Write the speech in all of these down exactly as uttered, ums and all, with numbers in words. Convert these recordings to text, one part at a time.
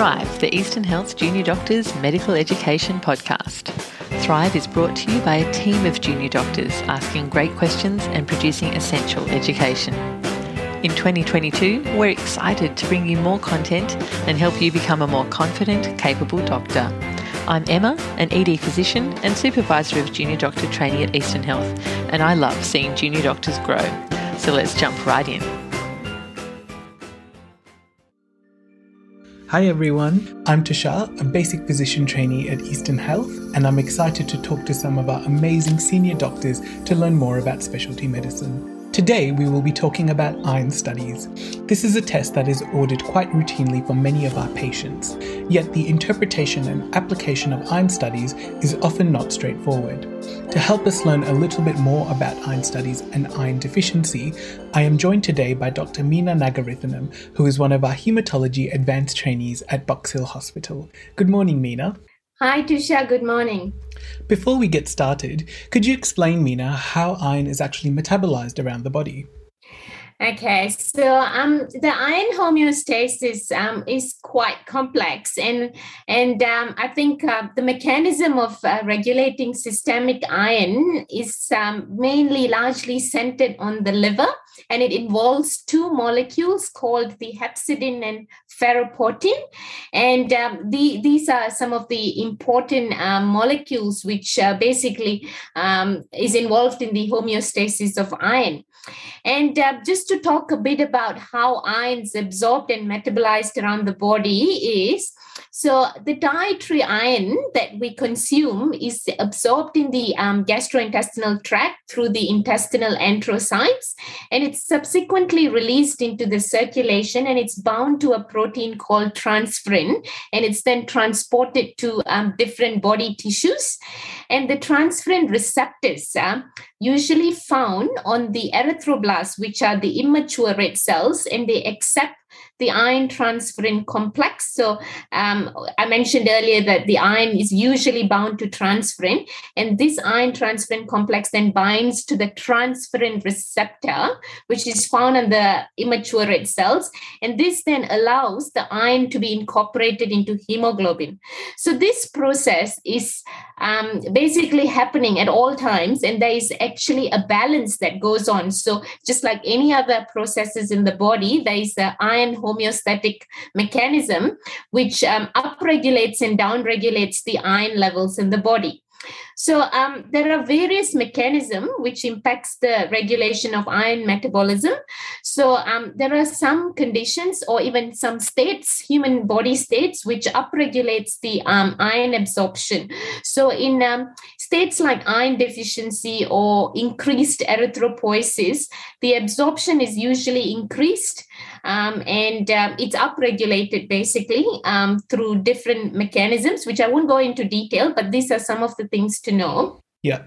Thrive, the Eastern Health Junior Doctors Medical Education Podcast. Thrive is brought to you by a team of junior doctors asking great questions and producing essential education. In twenty twenty-two, we're excited to bring you more content and help you become a more confident, capable doctor. I'm Emma, an E D physician and supervisor of junior doctor training at Eastern Health, and I love seeing junior doctors grow. So let's jump right in. Hi everyone, I'm Tasha, a basic physician trainee at Eastern Health, and I'm excited to talk to some of our amazing senior doctors to learn more about specialty medicine. Today we will be talking about iron studies. This is a test that is ordered quite routinely for many of our patients, yet the interpretation and application of iron studies is often not straightforward. To help us learn a little bit more about iron studies and iron deficiency, I am joined today by Doctor Meena Nagarethinam, who is one of our haematology advanced trainees at Box Hill Hospital. Good morning, Meena. Hi, Tusha. Good morning. Before we get started, could you explain, Meena, how iron is actually metabolized around the body? Okay, so um, the iron homeostasis um, is quite complex, and and um, I think uh, the mechanism of uh, regulating systemic iron is um, mainly largely centered on the liver, and it involves two molecules called the hepcidin and ferroportin, and um, the, these are some of the important uh, molecules which uh, basically um, is involved in the homeostasis of iron. And uh, just to talk a bit about how iron is absorbed and metabolized around the body is, so the dietary iron that we consume is absorbed in the um, gastrointestinal tract through the intestinal enterocytes, and it's subsequently released into the circulation, and it's bound to a protein called transferrin, and it's then transported to um, different body tissues. And the transferrin receptors uh, usually found on the erythroblasts, which are the immature red cells, and they accept the iron transferrin complex. So um, I mentioned earlier that the iron is usually bound to transferrin, and this iron transferrin complex then binds to the transferrin receptor, which is found on the immature red cells, and this then allows the iron to be incorporated into hemoglobin. So this process is um, basically happening at all times, and there is actually a balance that goes on. So just like any other processes in the body, there is the iron homeostatic mechanism, which um, upregulates and downregulates the iron levels in the body. So um, there are various mechanisms which impacts the regulation of iron metabolism. So um, there are some conditions or even some states, human body states, which upregulates the um, iron absorption. So in um, states like iron deficiency or increased erythropoiesis, the absorption is usually increased um, and um, it's upregulated basically um, through different mechanisms, which I won't go into detail, but these are some of the things to know. Yeah.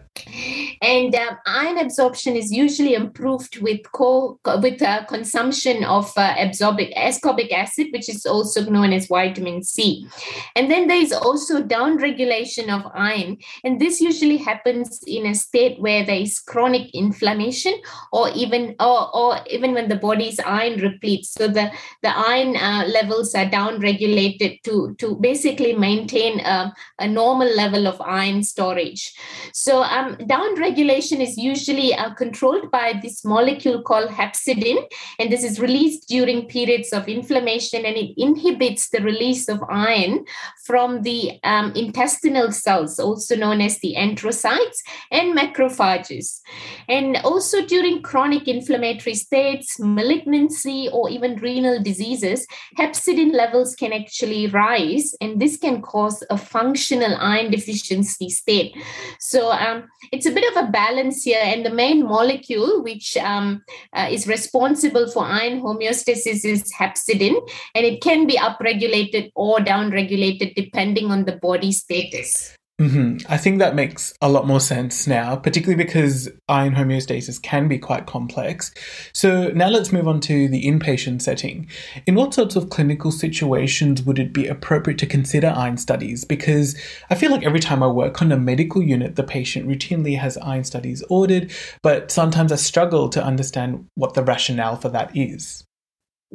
And um, iron absorption is usually improved with co- with uh, consumption of uh, absorbic ascorbic acid, which is also known as vitamin C. And then there is also downregulation of iron. And this usually happens in a state where there is chronic inflammation, or even or, or even when the body's iron depletes. So the, the iron uh, levels are downregulated to, to basically maintain a, a normal level of iron storage. So um, downregulation is usually uh, controlled by this molecule called hepcidin, and this is released during periods of inflammation, and it inhibits the release of iron from the um, intestinal cells, also known as the enterocytes and macrophages. And also during chronic inflammatory states, malignancy, or even renal diseases, hepcidin levels can actually rise, and this can cause a functional iron deficiency state. So um, it's a bit of a balance here, and the main molecule which um, uh, is responsible for iron homeostasis is hepcidin, and it can be upregulated or downregulated depending on the body status. Mm-hmm. I think that makes a lot more sense now, particularly because iron homeostasis can be quite complex. So now let's move on to the inpatient setting. In what sorts of clinical situations would it be appropriate to consider iron studies? Because I feel like every time I work on a medical unit, the patient routinely has iron studies ordered, but sometimes I struggle to understand what the rationale for that is.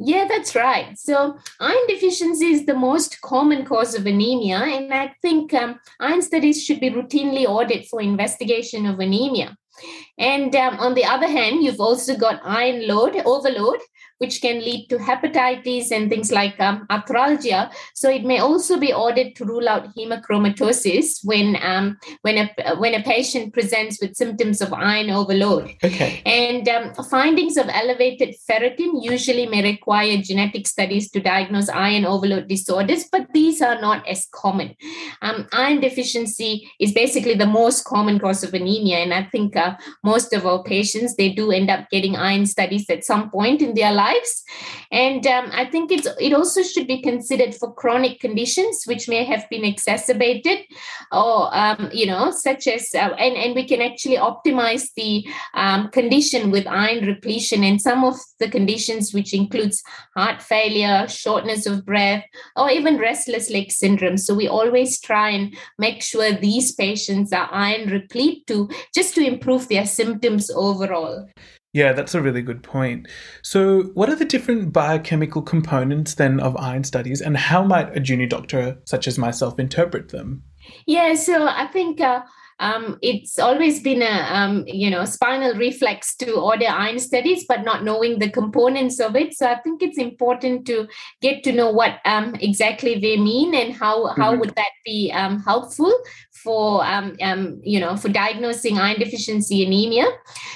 Yeah, that's right. So iron deficiency is the most common cause of anemia, and I think um, iron studies should be routinely ordered for investigation of anemia. And um, on the other hand, you've also got iron load, overload, which can lead to hepatitis and things like um, arthralgia. So it may also be ordered to rule out hemochromatosis when um, when a when a patient presents with symptoms of iron overload. Okay. And um, findings of elevated ferritin usually may require genetic studies to diagnose iron overload disorders, but these are not as common. Um, iron deficiency is basically the most common cause of anemia, and I think uh, most of our patients, they do end up getting iron studies at some point in their life. Lives. And um, I think it's, it also should be considered for chronic conditions which may have been exacerbated or, um, you know, such as, uh, and, and we can actually optimize the um, condition with iron repletion and some of the conditions which includes heart failure, shortness of breath, or even restless leg syndrome. So we always try and make sure these patients are iron replete to just to improve their symptoms overall. Yeah, that's a really good point. So what are the different biochemical components then of iron studies, and how might a junior doctor such as myself interpret them? Yeah, so I think uh, um, it's always been a, um, you know, spinal reflex to order iron studies, but not knowing the components of it. So I think it's important to get to know what um, exactly they mean and how, mm-hmm. how would that be um, helpful for, um, um, you know, for diagnosing iron deficiency anemia.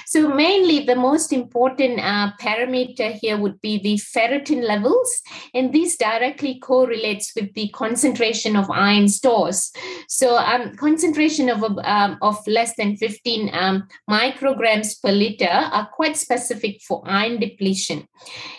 So mainly the most important uh, parameter here would be the ferritin levels, and this directly correlates with the concentration of iron stores. So um, concentration of, um, of less than fifteen um, micrograms per liter are quite specific for iron depletion.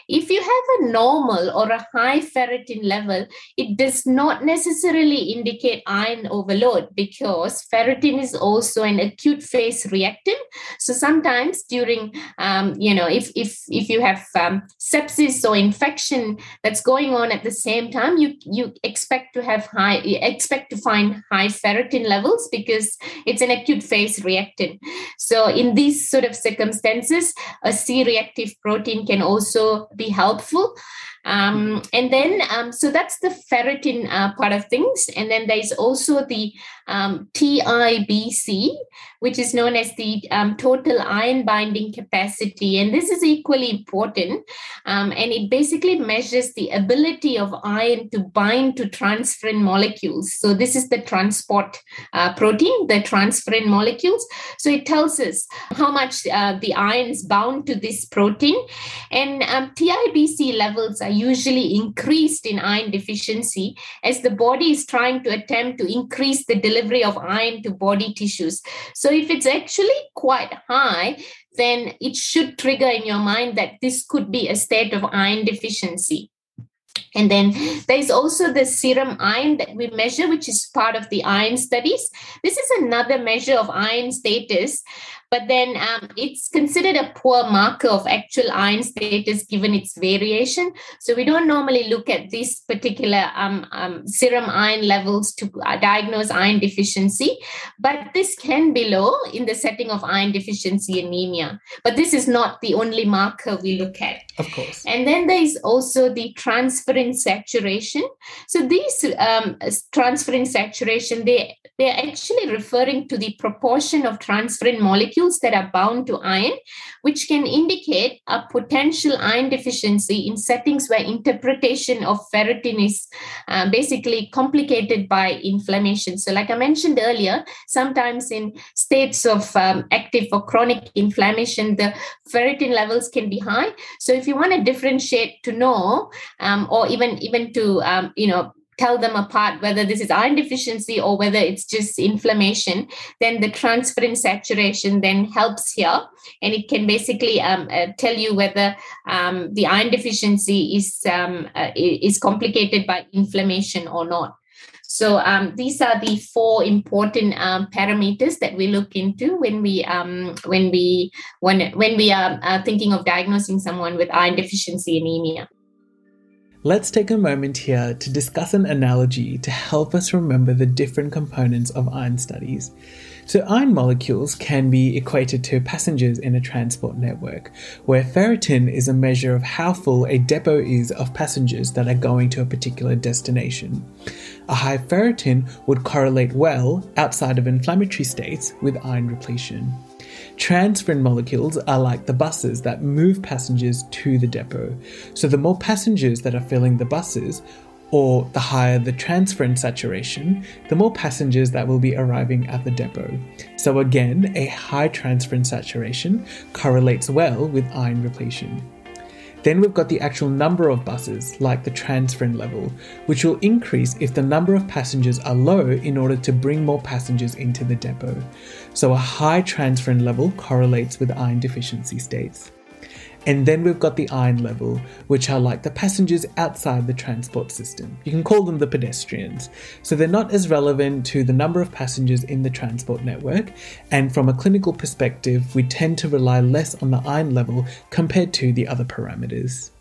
If you have a normal or a high ferritin level, it does not necessarily indicate iron overload, because Because ferritin is also an acute phase reactant. So sometimes during, um, you know, if if if you have um, sepsis or infection that's going on at the same time, you you expect to have high, you expect to find high ferritin levels because it's an acute phase reactant. So in these sort of circumstances, a C-reactive protein can also be helpful. Um, and then, um, so that's the ferritin uh, part of things. And then there's also the um, T I B C, which is known as the um, total iron binding capacity. And this is equally important. Um, and it basically measures the ability of iron to bind to transferrin molecules. So this is the transport uh, protein, the transferrin molecules. So it tells us how much uh, the iron is bound to this protein. And um, T I B C levels are usually increased in iron deficiency as the body is trying to attempt to increase the delivery of iron to body tissues. So if it's actually quite high, then it should trigger in your mind that this could be a state of iron deficiency. And then there's also the serum iron that we measure, which is part of the iron studies. This is another measure of iron status, but then um, it's considered a poor marker of actual iron status given its variation. So we don't normally look at this particular um, um, serum iron levels to diagnose iron deficiency, but this can be low in the setting of iron deficiency anemia. But this is not the only marker we look at. Of course. And then there is also the transferrin saturation. So these um, transferrin saturation, they, they're actually referring to the proportion of transferrin molecules that are bound to iron, which can indicate a potential iron deficiency in settings where interpretation of ferritin is uh, basically complicated by inflammation. So like I mentioned earlier, sometimes in states of um, active or chronic inflammation, the ferritin levels can be high. So if you want to differentiate to know um, or even, even to, um, you know, tell them apart whether this is iron deficiency or whether it's just inflammation, then the transferrin saturation then helps here. And it can basically um, uh, tell you whether um, the iron deficiency is, um, uh, is complicated by inflammation or not. So um, these are the four important um, parameters that we look into when we um, when we when when we are uh, thinking of diagnosing someone with iron deficiency anemia. Let's take a moment here to discuss an analogy to help us remember the different components of iron studies. So iron molecules can be equated to passengers in a transport network, where ferritin is a measure of how full a depot is of passengers that are going to a particular destination. A high ferritin would correlate well, outside of inflammatory states, with iron repletion. Transferrin molecules are like the buses that move passengers to the depot. So the more passengers that are filling the buses, or the higher the transferrin saturation, the more passengers that will be arriving at the depot. So again, a high transferrin saturation correlates well with iron repletion. Then we've got the actual number of buses, like the transferrin level, which will increase if the number of passengers are low in order to bring more passengers into the depot. So a high transferrin level correlates with iron deficiency states. And then we've got the iron level, which are like the passengers outside the transport system. You can call them the pedestrians. So they're not as relevant to the number of passengers in the transport network, and from a clinical perspective, we tend to rely less on the iron level compared to the other parameters.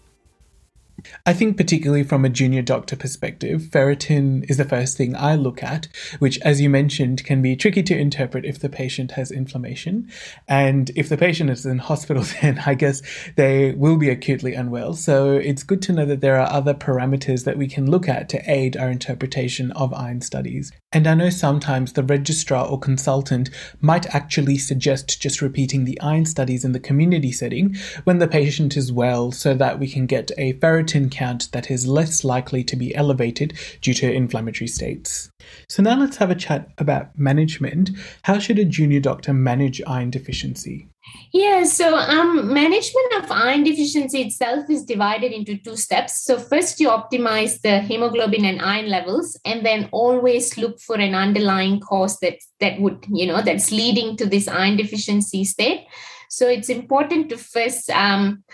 I think particularly from a junior doctor perspective, ferritin is the first thing I look at, which, as you mentioned, can be tricky to interpret if the patient has inflammation. And if the patient is in hospital, then I guess they will be acutely unwell. So it's good to know that there are other parameters that we can look at to aid our interpretation of iron studies. And I know sometimes the registrar or consultant might actually suggest just repeating the iron studies in the community setting when the patient is well, so that we can get a ferritin count that is less likely to be elevated due to inflammatory states. So now let's have a chat about management. How should a junior doctor manage iron deficiency? Yeah, so um, management of iron deficiency itself is divided into two steps. So first you optimize the hemoglobin and iron levels, and then always look for an underlying cause that that would, you know, that's leading to this iron deficiency state. So it's important to first um,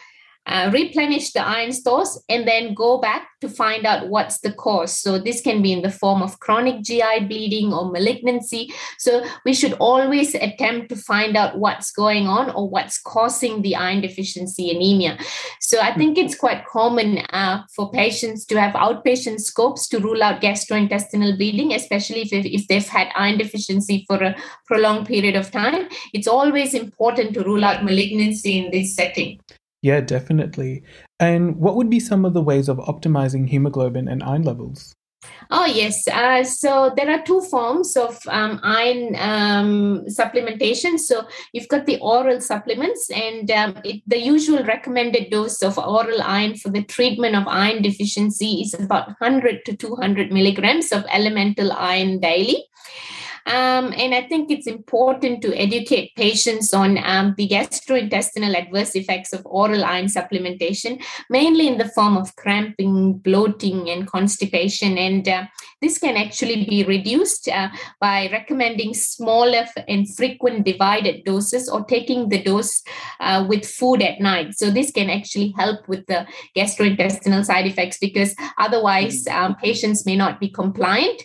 Uh, replenish the iron stores and then go back to find out what's the cause. So this can be in the form of chronic G I bleeding or malignancy. So we should always attempt to find out what's going on or what's causing the iron deficiency anemia. So I think it's quite common uh, for patients to have outpatient scopes to rule out gastrointestinal bleeding, especially if, if they've had iron deficiency for a prolonged period of time. It's always important to rule out malignancy in this setting. Yeah, definitely. And what would be some of the ways of optimizing hemoglobin and iron levels? Oh, yes. Uh, so there are two forms of um, iron um, supplementation. So you've got the oral supplements, and um, it, the usual recommended dose of oral iron for the treatment of iron deficiency is about one hundred to two hundred milligrams of elemental iron daily. Um, and I think it's important to educate patients on um, the gastrointestinal adverse effects of oral iron supplementation, mainly in the form of cramping, bloating, and constipation. And uh, this can actually be reduced uh, by recommending smaller and frequent divided doses, or taking the dose uh, with food at night. So this can actually help with the gastrointestinal side effects, because otherwise um, patients may not be compliant.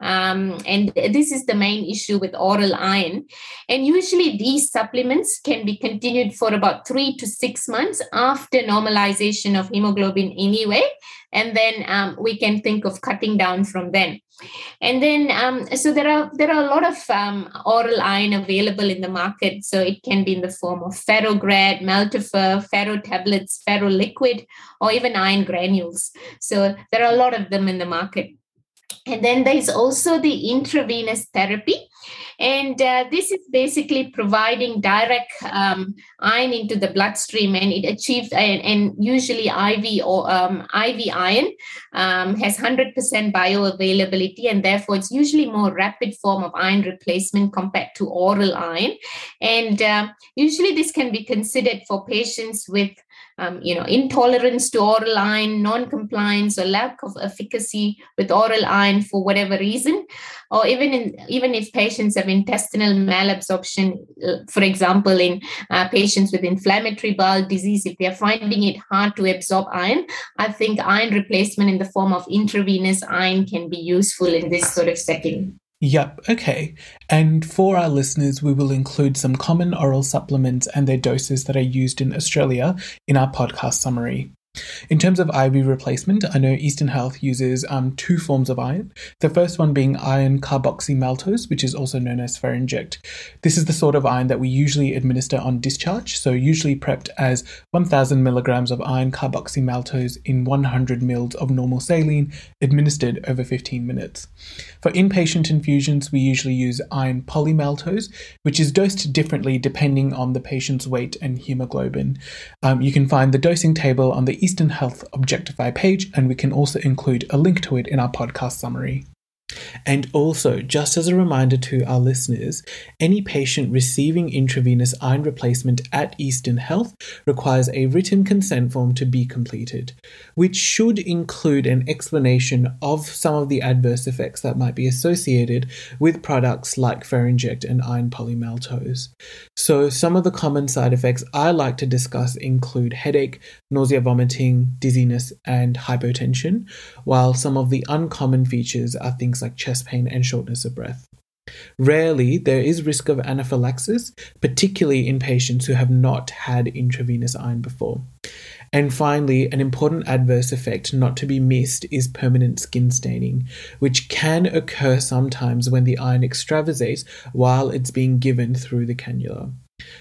Um, and this is the main issue with oral iron. And usually these supplements can be continued for about three to six months after normalization of hemoglobin anyway. And then um, we can think of cutting down from then. And then, um, so there are there are a lot of um, oral iron available in the market. So it can be in the form of Ferrograd, Maltifer, ferro tablets, ferro liquid, or even iron granules. So there are a lot of them in the market. And then there is also the intravenous therapy. And uh, this is basically providing direct um, iron into the bloodstream, and it achieves, and, and usually I V or um, I V iron um, has one hundred percent bioavailability, and therefore it's usually more rapid form of iron replacement compared to oral iron. And uh, usually this can be considered for patients with Um, you know, intolerance to oral iron, non-compliance, or lack of efficacy with oral iron for whatever reason, or even in, even if patients have intestinal malabsorption, for example, in uh, patients with inflammatory bowel disease, if they are finding it hard to absorb iron, I think iron replacement in the form of intravenous iron can be useful in this sort of setting. Yep, okay. And for our listeners, we will include some common oral supplements and their doses that are used in Australia in our podcast summary. In terms of I V replacement, I know Eastern Health uses um, two forms of iron, the first one being iron carboxymaltose, which is also known as Ferinject. This is the sort of iron that we usually administer on discharge, so usually prepped as one thousand milligrams of iron carboxymaltose in one hundred mils of normal saline, administered over fifteen minutes. For inpatient infusions, we usually use iron polymaltose, which is dosed differently depending on the patient's weight and hemoglobin. Um, you can find the dosing table on the Eastern Health Objectify page, and we can also include a link to it in our podcast summary. And also, just as a reminder to our listeners, any patient receiving intravenous iron replacement at Eastern Health requires a written consent form to be completed, which should include an explanation of some of the adverse effects that might be associated with products like Ferinject and iron polymaltose. So some of the common side effects I like to discuss include headache, nausea, vomiting, dizziness, and hypotension, while some of the uncommon features are things like chest pain and shortness of breath. Rarely, there is risk of anaphylaxis, particularly in patients who have not had intravenous iron before. And finally, an important adverse effect not to be missed is permanent skin staining, which can occur sometimes when the iron extravasates while it's being given through the cannula.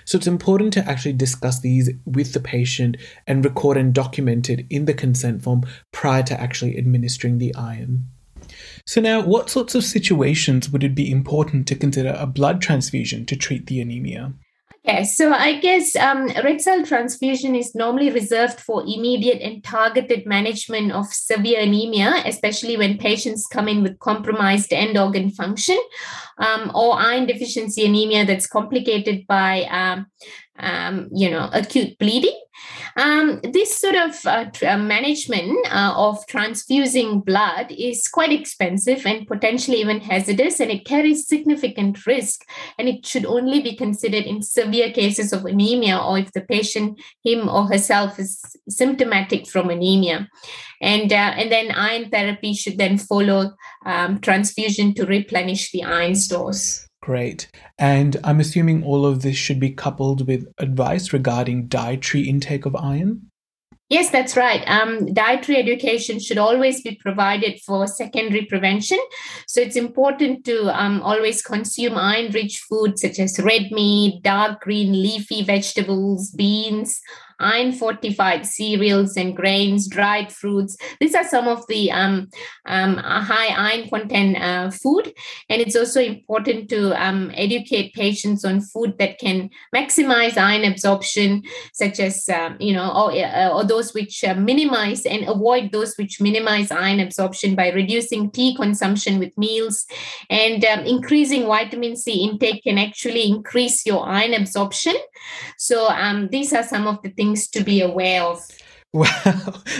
So it's important to actually discuss these with the patient and record and document it in the consent form prior to actually administering the iron. So now, what sorts of situations would it be important to consider a blood transfusion to treat the anemia? Okay, so I guess um, red cell transfusion is normally reserved for immediate and targeted management of severe anemia, especially when patients come in with compromised end organ function um, or iron deficiency anemia that's complicated by um, um, you know, acute bleeding. Um, this sort of uh, t- uh, management uh, of transfusing blood is quite expensive and potentially even hazardous, and it carries significant risk, and it should only be considered in severe cases of anemia or if the patient, him or herself, is symptomatic from anemia. And, uh, and then iron therapy should then follow um, transfusion to replenish the iron stores. Great. And I'm assuming all of this should be coupled with advice regarding dietary intake of iron? Yes, that's right. Um, dietary education should always be provided for secondary prevention. So it's important to um, always consume iron-rich foods such as red meat, dark green leafy vegetables, beans, iron-fortified cereals and grains, dried fruits. These are some of the um, um, high iron content uh, food. And it's also important to um, educate patients on food that can maximize iron absorption, such as, um, you know, or, uh, or those which uh, minimize, and avoid those which minimize iron absorption by reducing tea consumption with meals. And um, increasing vitamin C intake can actually increase your iron absorption. So um, these are some of the things to be aware of. Wow,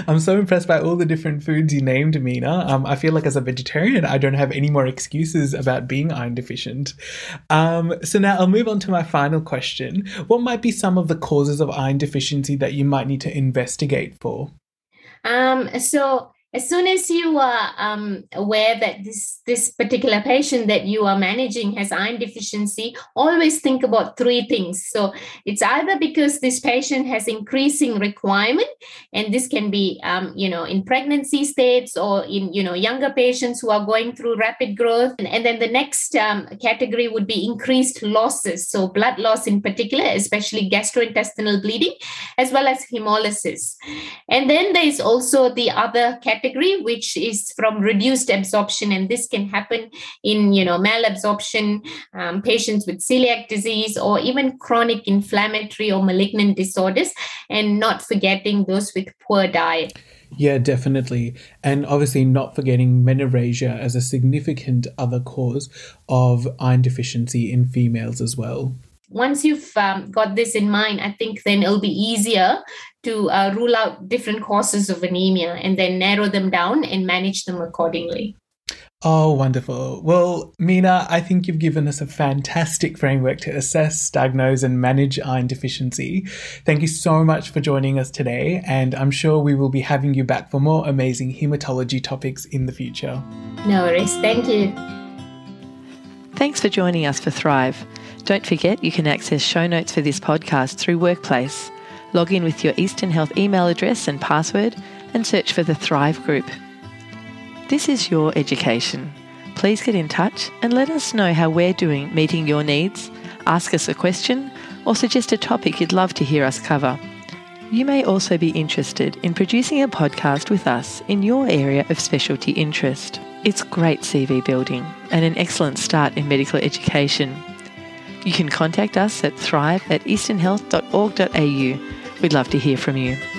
I'm so impressed by all the different foods you named, Meena. Um, I feel like as a vegetarian, I don't have any more excuses about being iron deficient. Um, so now I'll move on to my final question. What might be some of the causes of iron deficiency that you might need to investigate for? Um, so As soon as you are um, aware that this, this particular patient that you are managing has iron deficiency, always think about three things. So it's either because this patient has increasing requirement, and this can be, um, you know, in pregnancy states or in, you know, younger patients who are going through rapid growth. And, and then the next um, category would be increased losses. So blood loss in particular, especially gastrointestinal bleeding, as well as hemolysis. And then there is also the other category. Category, which is from reduced absorption, and this can happen in, you know, malabsorption, um, patients with celiac disease, or even chronic inflammatory or malignant disorders, and not forgetting those with poor diet. Yeah, definitely. And obviously not forgetting menorrhagia as a significant other cause of iron deficiency in females as well. Once you've um, got this in mind, I think then it'll be easier to uh, rule out different causes of anemia and then narrow them down and manage them accordingly. Oh, wonderful. Well, Meena, I think you've given us a fantastic framework to assess, diagnose, and manage iron deficiency. Thank you so much for joining us today, and I'm sure we will be having you back for more amazing hematology topics in the future. No worries. Thank you. Thanks for joining us for Thrive. Don't forget you can access show notes for this podcast through Workplace. Log in with your Eastern Health email address and password and search for the Thrive group. This is your education. Please get in touch and let us know how we're doing meeting your needs, ask us a question, or suggest a topic you'd love to hear us cover. You may also be interested in producing a podcast with us in your area of specialty interest. It's great C V building and an excellent start in medical education. You can contact us at thrive at eastern health dot org dot a u. We'd love to hear from you.